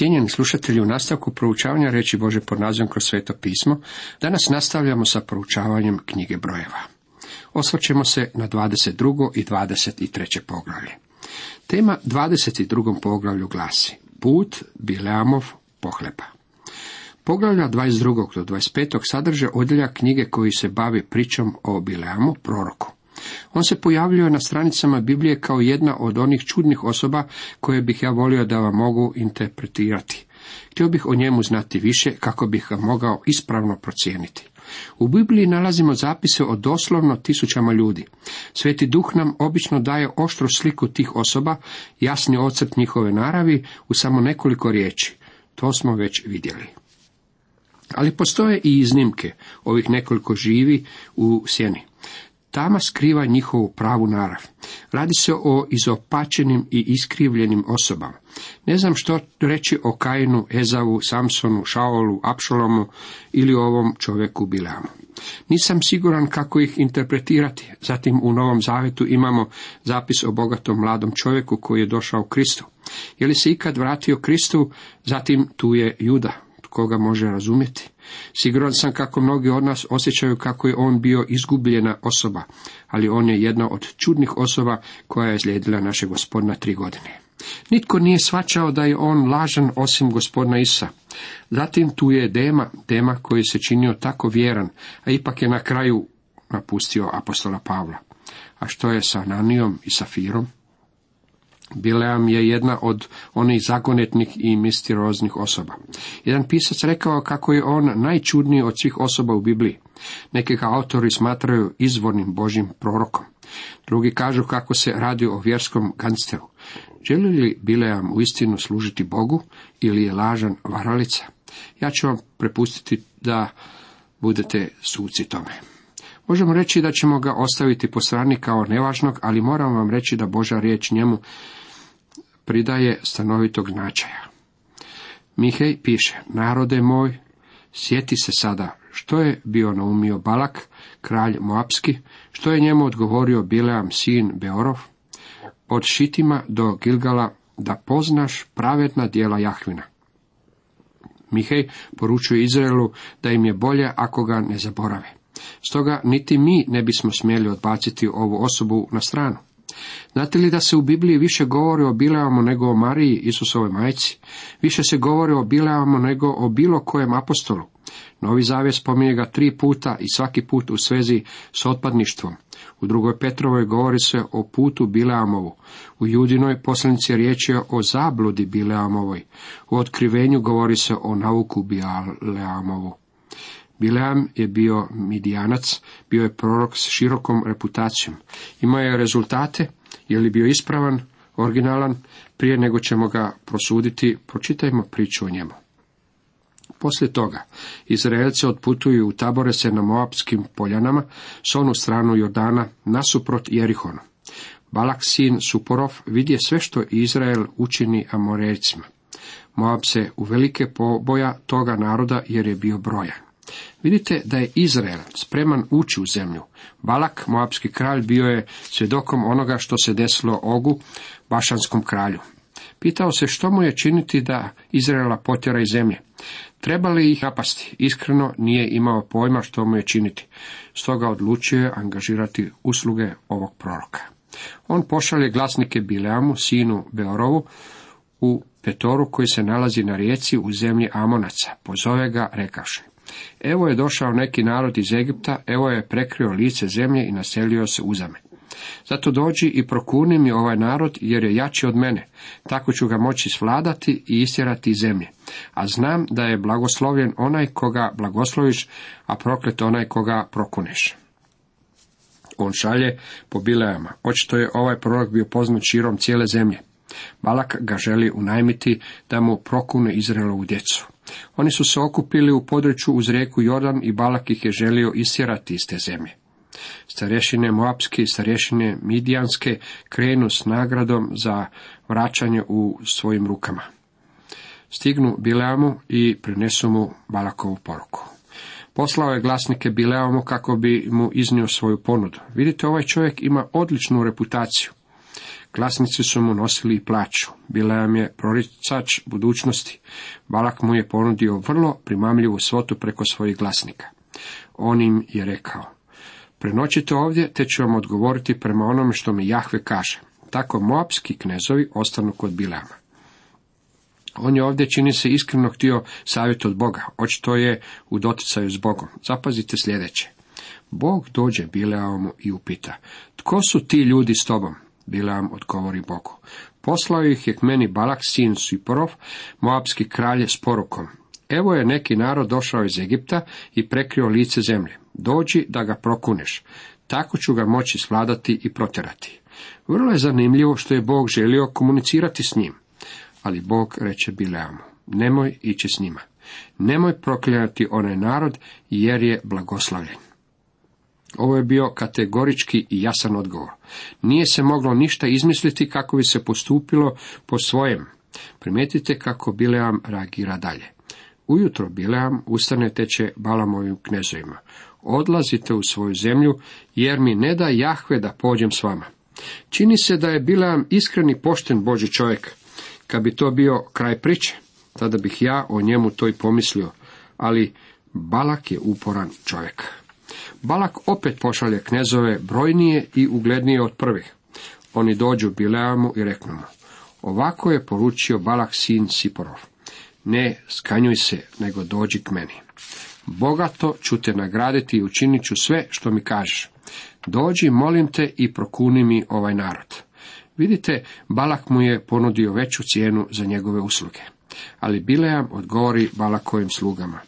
Cijenjeni slušatelji, u nastavku proučavanja riječi Božje pod nazivom kroz Sveto pismo, danas nastavljamo sa proučavanjem knjige Brojeva. Osvrćemo se na 22. i 23. poglavlje. Tema 22. poglavlju glasi: Put Bileamov pohleba. Poglavlja 22. do 25. sadrže odjeljak knjige koji se bavi pričom o Bileamu, proroku. On se pojavljuje na stranicama Biblije kao jedna od onih čudnih osoba koje bih ja volio da vam mogu interpretirati. Htio bih o njemu znati više kako bih ga mogao ispravno procijeniti. U Bibliji nalazimo zapise o doslovno tisućama ljudi. Sveti Duh nam obično daje oštru sliku tih osoba, jasni ocrt njihove naravi u samo nekoliko riječi. To smo već vidjeli. Ali postoje i iznimke, ovih nekoliko živi u sjeni. Tama skriva njihovu pravu narav. Radi se o izopačenim i iskrivljenim osobama. Ne znam što reći o Kainu, Ezavu, Samsonu, Šaolu, Apšalomu ili ovom čovjeku Bileamu. Nisam siguran kako ih interpretirati. Zatim u Novom Zavetu imamo zapis o bogatom mladom čovjeku koji je došao Kristu. Je li se ikad vratio Kristu? Zatim tu je Juda. Tko ga može razumjeti? Siguran sam kako mnogi od nas osjećaju kako je on bio izgubljena osoba, ali on je jedna od čudnih osoba koja je slijedila našeg Gospodina 3 godine. Nitko nije shvaćao da je on lažan osim Gospodina Isa. Zatim tu je Dema koji se činio tako vjeran, a ipak je na kraju napustio apostola Pavla. A što je sa Ananijom i Safirom? Bileam je jedna od onih zagonetnih i misterioznih osoba. Jedan pisac rekao kako je on najčudniji od svih osoba u Bibliji. Neki ga autori smatraju izvornim Božjim prorokom. Drugi kažu kako se radi o vjerskom gangsteru. Želi li Bileam uistinu služiti Bogu ili je lažan varalica? Ja ću vam prepustiti da budete suci tome. Možemo reći da ćemo ga ostaviti po strani kao nevažnog, ali moram vam reći da Božja riječ njemu pridaje stanovitog značaja. Mihej piše: narode moj, sjeti se sada što je bio naumio Balak, kralj Moabski, što je njemu odgovorio Bileam, sin Beorov, od Šitima do Gilgala, da poznaš pravedna djela Jahvina. Mihej poručuje Izraelu da im je bolje ako ga ne zaborave. Stoga niti mi ne bismo smjeli odbaciti ovu osobu na stranu. Znate li da se u Bibliji više govori o Bileamu nego o Mariji, Isusovoj majci? Više se govori o Bileamu nego o bilo kojem apostolu. Novi zavjet spominje ga 3 puta i svaki put u svezi s otpadništvom. U 2. Petrovoj govori se o putu Bileamovu. U Judinoj poslanici riječ je o zabludi Bileamovoj. U Otkrivenju govori se o nauku Bileamovu. Bileam je bio Midijanac, bio je prorok s širokom reputacijom. Imao je rezultate, je li bio ispravan, originalan? Prije nego ćemo ga prosuditi, pročitajmo priču o njemu. Poslije toga, Izraelci otputuju u tabore se na Moabskim poljanama, s onu stranu Jordana, nasuprot Jerihonu. Balak, sin Suporov, vidje sve što Izrael učini Amorejcima. Moab se uvelike poboja toga naroda jer je bio brojan. Vidite da je Izrael spreman ući u zemlju. Balak, moabski kralj, bio je svjedokom onoga što se desilo Ogu, bašanskom kralju. Pitao se što mu je činiti da Izraela potjera iz zemlje. Treba li ih napasti? Iskreno nije imao pojma što mu je činiti. Stoga odlučio je angažirati usluge ovog proroka. On pošalje glasnike Bileamu, sinu Beorovu, u Petoru koji se nalazi na rijeci u zemlji Amonaca. Pozove ga rekaše: evo je došao neki narod iz Egipta, evo je prekrio lice zemlje i naselio se uza me. Zato dođi i prokuni mi ovaj narod, jer je jači od mene. Tako ću ga moći svladati i istjerati iz zemlje. A znam da je blagoslovljen onaj koga blagosloviš, a proklet onaj koga prokuneš. On šalje po Bileama. Očito je ovaj prorok bio poznat širom cijele zemlje. Balak ga želi unajmiti da mu prokune Izraelovu djecu. Oni su se okupili u području uz rijeku Jordan i Balak ih je želio istjerati iz te zemlje. Starješine Moabske i starješine Midijanske krenu s nagradom za vraćanje u svojim rukama. Stignu Bileamu i prinesu mu Balakovu poruku. Poslao je glasnike Bileamu kako bi mu iznio svoju ponudu. Vidite, ovaj čovjek ima odličnu reputaciju. Glasnici su mu nosili i plaću. Bileam je proricač budućnosti. Balak mu je ponudio vrlo primamljivu svotu preko svojih glasnika. On im je rekao, prenoćite ovdje, te ću vam odgovoriti prema onome što mi Jahve kaže. Tako moabski knezovi ostanu kod Bileama. On je ovdje, čini se, iskreno htio savjet od Boga. Očito je u doticaju s Bogom. Zapazite sljedeće. Bog dođe Bileamu i upita, tko su ti ljudi s tobom? Bileam odgovori Bogu. Poslao ih je k meni Balak, sin Siporov, moabski kralj, s porukom. Evo je neki narod došao iz Egipta i prekrio lice zemlje. Dođi da ga prokuneš. Tako ću ga moći svladati i protjerati. Vrlo je zanimljivo što je Bog želio komunicirati s njim. Ali Bog reče Bileamu, nemoj ići s njima. Nemoj proklinjati onaj narod, jer je blagoslavljen. Ovo je bio kategorički i jasan odgovor. Nije se moglo ništa izmisliti kako bi se postupilo po svojem. Primijetite kako Bileam reagira dalje. Ujutro Bileam ustane teče Balamovim knezovima. Odlazite u svoju zemlju, jer mi ne da Jahve da pođem s vama. Čini se da je Bileam iskren i pošten Božji čovjek. Kad bi to bio kraj priče, tada bih ja o njemu to i pomislio, ali Balak je uporan čovjek. Balak opet pošalje knezove brojnije i uglednije od prvih. Oni dođu Bileamu i reknu mu, ovako je poručio Balak, sin Siporov. Ne skanjuj se, nego dođi k meni. Bogato ću te nagraditi i učinit ću sve što mi kažeš. Dođi, molim te, i prokuni mi ovaj narod. Vidite, Balak mu je ponudio veću cijenu za njegove usluge. Ali Bileam odgovori Balakovim slugama.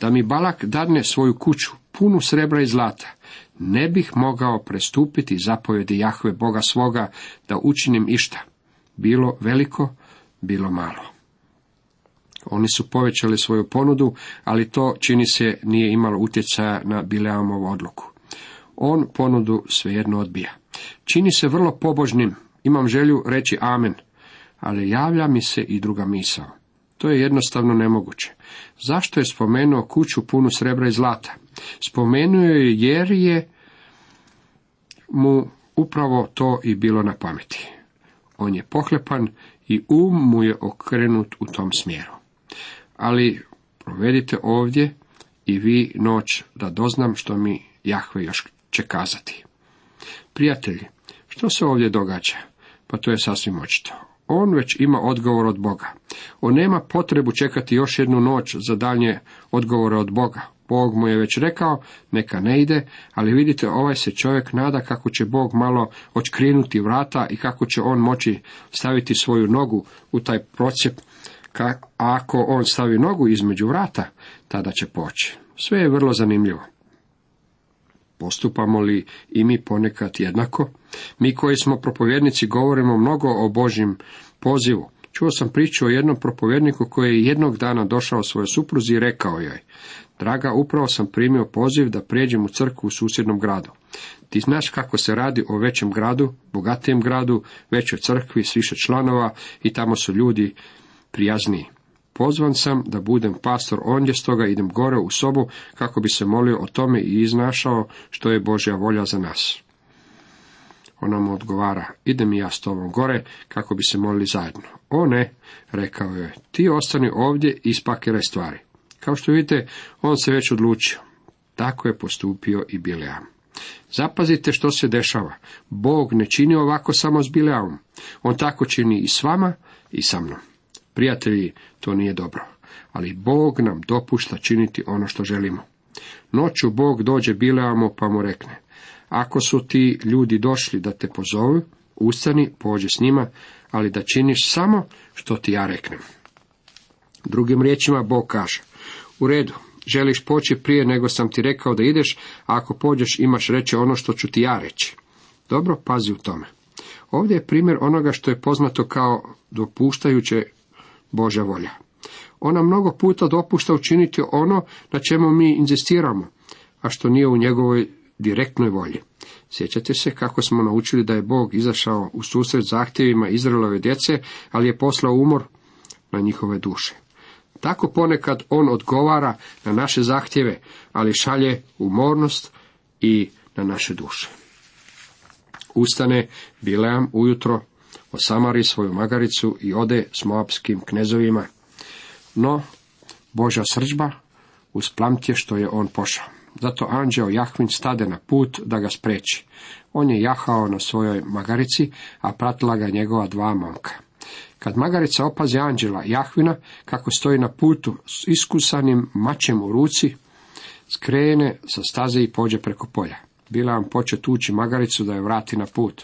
Da mi Balak dadne svoju kuću, punu srebra i zlata, ne bih mogao prestupiti zapovjedi Jahve Boga svoga da učinim išta, bilo veliko, bilo malo. Oni su povećali svoju ponudu, ali to, čini se, nije imalo utjecaja na Bileamovu odluku. On ponudu svejedno odbija. Čini se vrlo pobožnim, imam želju reći amen, ali javlja mi se i druga misao. To je jednostavno nemoguće. Zašto je spomenuo kuću punu srebra i zlata? Spomenuo je jer je mu upravo to i bilo na pameti. On je pohlepan i um mu je okrenut u tom smjeru. Ali provedite ovdje i vi noć, da doznam što mi Jahve još će kazati. Prijatelji, što se ovdje događa? Pa to je sasvim očito. On već ima odgovor od Boga. On nema potrebu čekati još jednu noć za daljnje odgovore od Boga. Bog mu je već rekao, neka ne ide, ali vidite, ovaj se čovjek nada kako će Bog malo odškrinuti vrata i kako će on moći staviti svoju nogu u taj procjep. A ako on stavi nogu između vrata, tada će poći. Sve je vrlo zanimljivo. Postupamo li i mi ponekad jednako? Mi koji smo propovjednici govorimo mnogo o Božjem pozivu. Čuo sam priču o jednom propovjedniku koji je jednog dana došao svojoj supruzi i rekao joj, draga, upravo sam primio poziv da prijeđem u crkvu u susjednom gradu. Ti znaš kako se radi o većem gradu, bogatijem gradu, većoj crkvi, s više članova i tamo su ljudi prijazniji. Pozvan sam da budem pastor ondje, stoga idem gore u sobu kako bi se molio o tome i iznašao što je Božja volja za nas. Ona mu odgovara, idem i ja s tobom gore kako bi se molili zajedno. O ne, rekao je, ti ostani ovdje i spakiraj stvari. Kao što vidite, on se već odlučio. Tako je postupio i Bileam. Zapazite što se dešava. Bog ne čini ovako samo s Bileamom. On tako čini i s vama i sa mnom. Prijatelji, to nije dobro, ali Bog nam dopušta činiti ono što želimo. Noću Bog dođe Bileamu pa mu rekne, ako su ti ljudi došli da te pozovu, ustani, pođi s njima, ali da činiš samo što ti ja reknem. Drugim riječima Bog kaže, u redu, želiš poći prije nego sam ti rekao da ideš, a ako pođeš imaš reći ono što ću ti ja reći. Dobro, pazi u tome. Ovdje je primjer onoga što je poznato kao dopuštajuće Božja volja. Ona mnogo puta dopušta učiniti ono na čemu mi inzistiramo, a što nije u njegovoj direktnoj volji. Sjećate se kako smo naučili da je Bog izašao u susret zahtjevima Izraelove djece, ali je poslao umor na njihove duše. Tako ponekad on odgovara na naše zahtjeve, ali šalje umornost i na naše duše. Ustane Bileam ujutro, osamari svoju magaricu i ode s moabskim knezovima. No, Božja srdžba usplamtje što je on pošao. Zato anđeo Jahvin stade na put da ga spreči. On je jahao na svojoj magarici, a pratila ga njegova dva momka. Kad magarica opazi anđela Jahvina, kako stoji na putu s iskusanim mačem u ruci, skrene sa staze i pođe preko polja. Bileam poče tući magaricu da je vrati na put.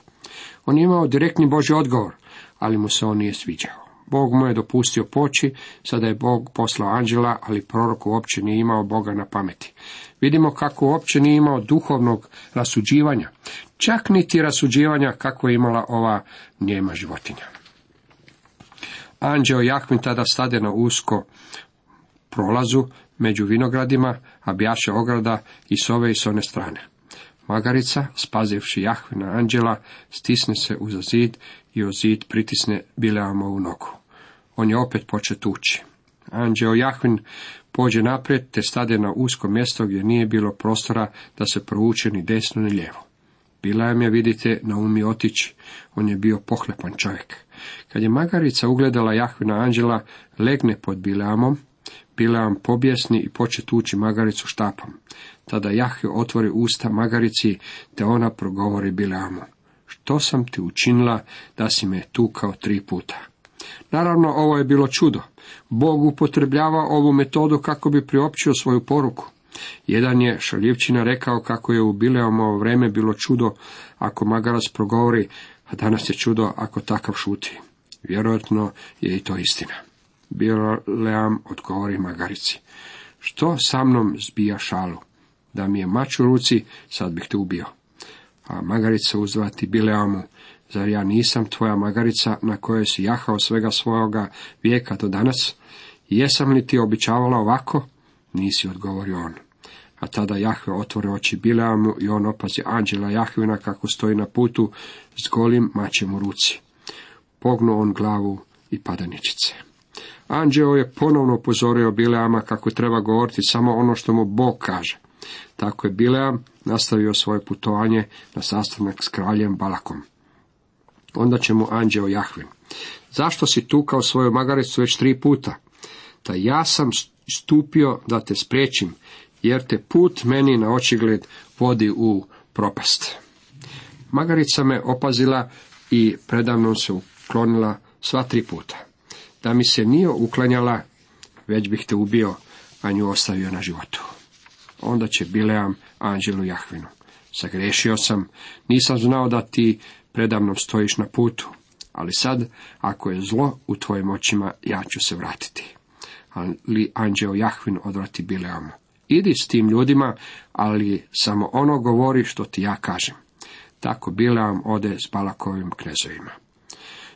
On je imao direktni Božji odgovor, ali mu se on nije sviđao. Bog mu je dopustio poći, sada je Bog poslao anđela, ali prorok uopće nije imao Boga na pameti. Vidimo kako uopće nije imao duhovnog rasuđivanja, čak niti rasuđivanja kako je imala ova njema životinja. Anđeo Jahvin tada stade na usko prolazu među vinogradima, a bjaše ograda i s ove i s one strane. Magarica, spazivši Jahvina anđela, stisne se uza zid i o zid pritisne Bileamovu nogu. On je opet poče tući. Anđeo Jahvin pođe naprijed, te stade na usko mjesto gdje nije bilo prostora da se provuče ni desno ni lijevo. Bileam je, vidite, naumio otići. On je bio pohlepan čovjek. Kad je magarica ugledala Jahvina anđela, legne pod Bileamom, Bileam pobjesni i poče tući magaricu štapom. Tada Jahve otvori usta magarici, te ona progovori Bileamu: što sam ti učinila da si me tukao 3 puta? Naravno, ovo je bilo čudo. Bog upotrebljava ovu metodu kako bi priopćio svoju poruku. Jedan je šaljivčina rekao kako je u Bileamovo vrijeme bilo čudo ako magarac progovori, a danas je čudo ako takav šuti. Vjerojatno je i to istina. Bileam odgovori magarici: što sa mnom zbija šalu? Da mi je mač u ruci, sad bih te ubio. A magarica uzvrati Bileamu: zar ja nisam tvoja magarica na kojoj si jahao svega svoga vijeka do danas? Jesam li ti običavala ovako? Nisi, odgovorio on. A tada Jahve otvore oči Bileamu i on opazi anđela Jahvina kako stoji na putu s golim mačem u ruci. Pognu on glavu i pada ničice. Anđeo je ponovno upozorio Bileama kako treba govoriti samo ono što mu Bog kaže. Tako je Bileam nastavio svoje putovanje na sastanak s kraljem Balakom. Onda će mu anđeo Jahvin: zašto si tukao svoju magaricu već 3 puta? Da ja sam stupio da te spriječim, jer te put meni na očigled vodi u propast. Magarica me opazila i predavnom se uklonila sva 3 puta. Da mi se nije uklanjala, već bih te ubio, a nju ostavio na životu. Onda će Bileam anđelu Jahvinu: sagrešio sam, nisam znao da ti predamnom stojiš na putu, ali sad, ako je zlo u tvojim očima, ja ću se vratiti. Ali anđeo Jahvin odvrati Bileamu: idi s tim ljudima, ali samo ono govori što ti ja kažem. Tako Bileam ode s Balakovim knezovima.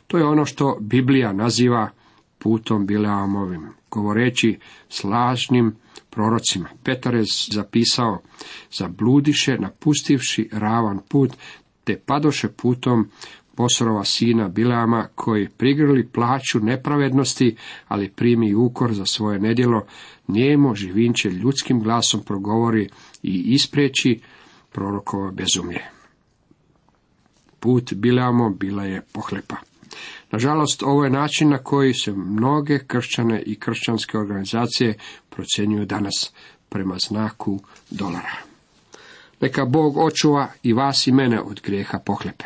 To je ono što Biblija naziva putom Bileamovim, govoreći s lažnim prorocima. Petar je zapisao: zabludiše napustivši ravan put, te padoše putom Bosorova sina Bileama, koji prigrli plaću nepravednosti, ali primi ukor za svoje nedjelo. Njemu živinče ljudskim glasom progovori i ispriječi prorokova bezumlje. Put Bileamo bila je pohlepa. Nažalost, ovo je način na koji se mnoge kršćane i kršćanske organizacije procjenjuju danas prema znaku dolara. Neka Bog očuva i vas i mene od grijeha pohlepe.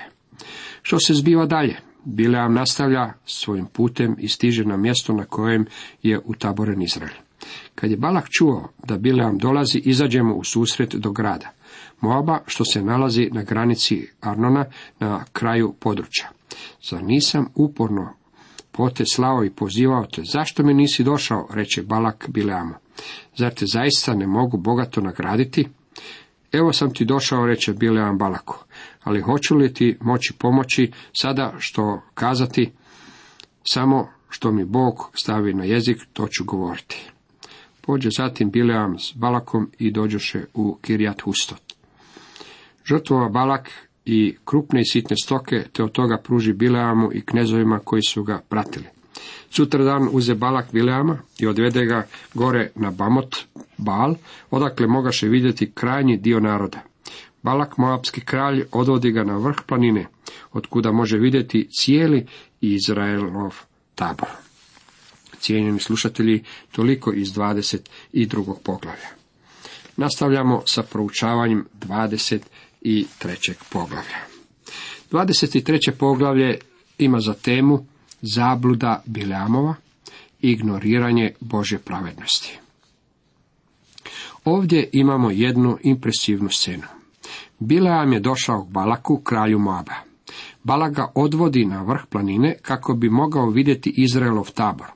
Što se zbiva dalje? Bileam nastavlja svojim putem i stiže na mjesto na kojem je utaboren Izrael. Kad je Balak čuo da Bileam dolazi, izađe mu u susret do grada Moaba, što se nalazi na granici Arnona, na kraju područja. Zar nisam uporno pote slao i pozivao te? Zašto mi nisi došao? Reče Balak Bileamu. Zar te zaista ne mogu bogato nagraditi? Evo sam ti došao, reče Bileam Balaku, ali hoću li ti moći pomoći sada što kazati? Samo što mi Bog stavi na jezik, to ću govoriti. Pođe zatim Bileam s Balakom i dođoše u Kirjat Hustot. Žrtvova Balak i krupne i sitne stoke, te od toga pruži Bileamu i knezovima koji su ga pratili. Sutradan uze Balak Bileama i odvede ga gore na Bamot Bal, odakle mogaše vidjeti krajnji dio naroda. Balak, moabski kralj, odvodi ga na vrh planine. otkuda može vidjeti cijeli Izraelov tabor. Cijenjeni slušatelji, toliko iz 22. poglavlja. Nastavljamo sa proučavanjem 23. poglavlja. 23. poglavlje ima za temu zabluda Bileamova, ignoriranje Božje pravednosti. Ovdje imamo jednu impresivnu scenu. Bileam je došao k Balaku, kralju Moaba. Balak ga odvodi na vrh planine kako bi mogao vidjeti Izraelov tabor.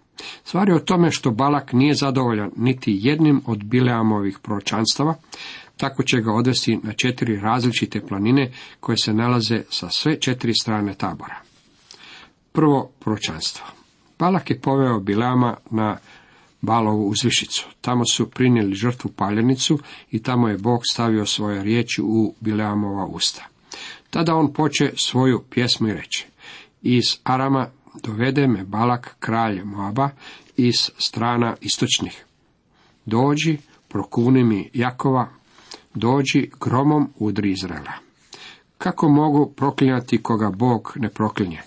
Stvar je o tome što Balak nije zadovoljan niti jednim od Bileamovih proročanstava, tako će ga odvesti na 4 različite planine koje se nalaze sa sve 4 strane tabora. Prvo proročanstvo. Balak je poveo Bileama na Balovu uzvišicu. Tamo su prinijeli žrtvu paljenicu i tamo je Bog stavio svoje riječi u Bileamova usta. Tada on poče svoju pjesmu i reče: iz Arama dovede me Balak, kralj Moaba, iz strana istočnih. Dođi, prokuni mi Jakova, dođi, gromom udri Izraela. Kako mogu proklinjati koga Bog ne proklinje?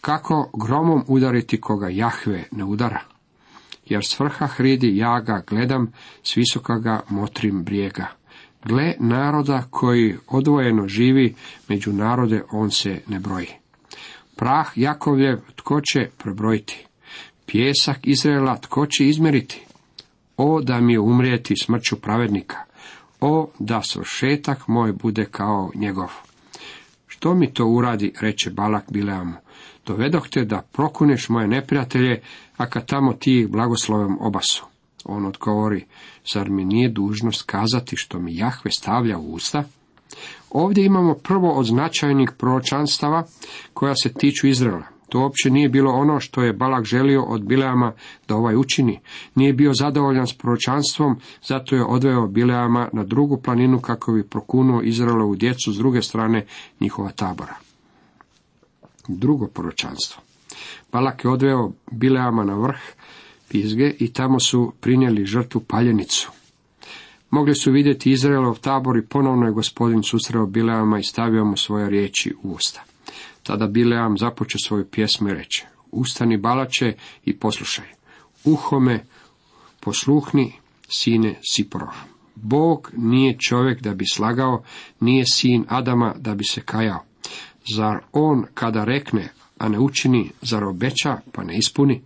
Kako gromom udariti koga Jahve ne udara? Jer s vrha hridi ja ga gledam, s visoka ga motrim brijega. Gle naroda koji odvojeno živi, među narode on se ne broji. Prah Jakovljev tko će prebrojiti? Pjesak Izraela tko će izmjeriti? O da mi je umrijeti smrću pravednika! O da svršetak moj bude kao njegov! Što mi to uradi, reče Balak Bileamu? Dovedoh te da prokuneš moje neprijatelje, a kad tamo ti ih blagoslovom obasu. On odgovori: zar mi nije dužnost kazati što mi Jahve stavlja u usta? Ovdje imamo prvo od značajnih proročanstava koja se tiču Izraela. To uopće nije bilo ono što je Balak želio od Bileama da ovaj učini. Nije bio zadovoljan s proročanstvom, zato je odveo Bileama na drugu planinu kako bi prokunuo Izraelovu djecu s druge strane njihova tabora. Drugo proročanstvo. Balak je odveo Bileama na vrh Pizge i tamo su prinijeli žrtvu paljenicu. Mogli su vidjeti Izraelov tabor i ponovno je Gospodin susreo Bileama i stavio mu svoje riječi u usta. Tada Bileam započe svoju pjesmu i reče: ustani Balače i poslušaj, uhome posluhni, sine Siporov. Bog nije čovjek da bi slagao, nije sin Adama da bi se kajao. Zar on kada rekne, a ne učini, zar obeća, pa ne ispuni?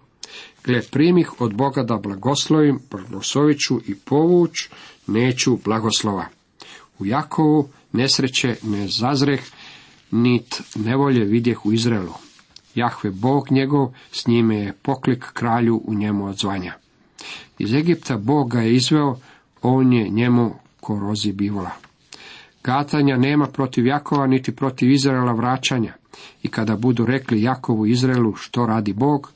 Gle, primih od Boga da blagoslovim, blagoslovit ću i povuć neću blagoslova. U Jakovu nesreće ne zazreh, nit nevolje vidjeh u Izraelu. Jahve Bog njegov, s njime je poklik kralju u njemu odzvanja. Iz Egipta Bog ga je izveo, on je njemu ko rozi bivola. Gatanja nema protiv Jakova, niti protiv Izraela vraćanja. I kada budu rekli Jakovu Izraelu što radi Bog,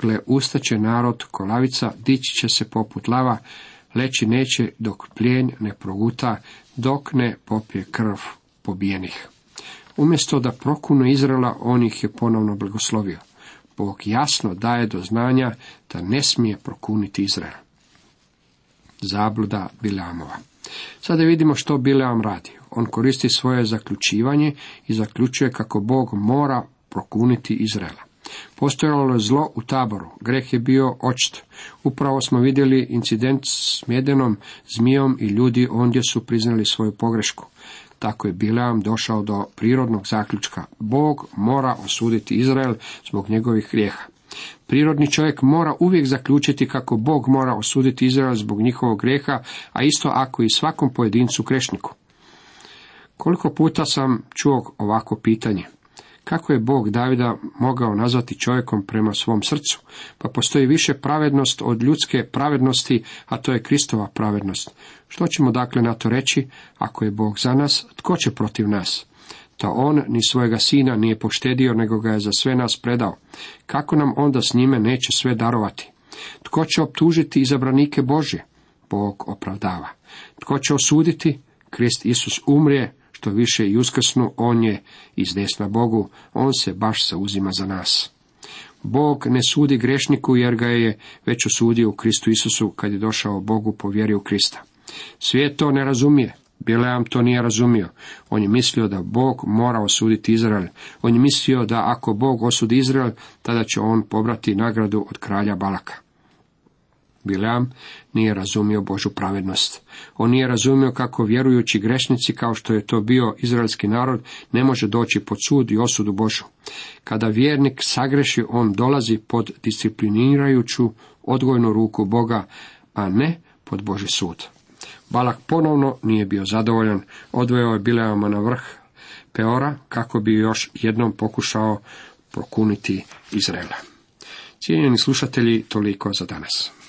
gle, ustaće narod kolavica, dići će se poput lava, leći neće dok plijen ne proguta, dok ne popije krv pobijenih. Umjesto da prokune Izraela, on ih je ponovno blagoslovio. Bog jasno daje do znanja da ne smije prokuniti Izraela. Zabluda Bileamova. Sada vidimo što Bileam radi. On koristi svoje zaključivanje i zaključuje kako Bog mora prokuniti Izraela. Postojalo je zlo u taboru, greh je bio očit. Upravo smo vidjeli incident s mjedenom zmijom i ljudi ondje su priznali svoju pogrešku. Tako je Bileam došao do prirodnog zaključka: Bog mora osuditi Izrael zbog njegovih grijeha. Prirodni čovjek mora uvijek zaključiti kako Bog mora osuditi Izrael zbog njihovog grijeha, a isto ako i svakom pojedincu grešniku. Koliko puta sam čuo ovako pitanje: kako je Bog Davida mogao nazvati čovjekom prema svom srcu? Pa postoji više pravednost od ljudske pravednosti, a to je Kristova pravednost. Što ćemo dakle na to reći? Ako je Bog za nas, tko će protiv nas? Da on ni svojega sina nije poštedio, nego ga je za sve nas predao. Kako nam onda s njime neće sve darovati? Tko će optužiti izabranike Božje? Bog opravdava. Tko će osuditi? Krist Isus umrije, što više i uskrsnu, on je iz desna Bogu, on se baš zauzima za nas. Bog ne sudi grešniku, jer ga je već osudio u Kristu Isusu, kad je došao Bogu po vjeri u Krista. Svijet to ne razumije. Bileam to nije razumio. On je mislio da Bog mora osuditi Izrael. On je mislio da ako Bog osudi Izrael, tada će on pobrati nagradu od kralja Balaka. Bileam nije razumio Božju pravednost. On nije razumio kako vjerujući grešnici, kao što je to bio izraelski narod, ne može doći pod sud i osudu Božju. Kada vjernik sagreši, on dolazi pod disciplinirajuću odgojnu ruku Boga, a ne pod Božji sud. Balak ponovno nije bio zadovoljan, odveo je Bileama na vrh Peora, kako bi još jednom pokušao prokuniti Izraela. Cijenjeni slušatelji, toliko za danas.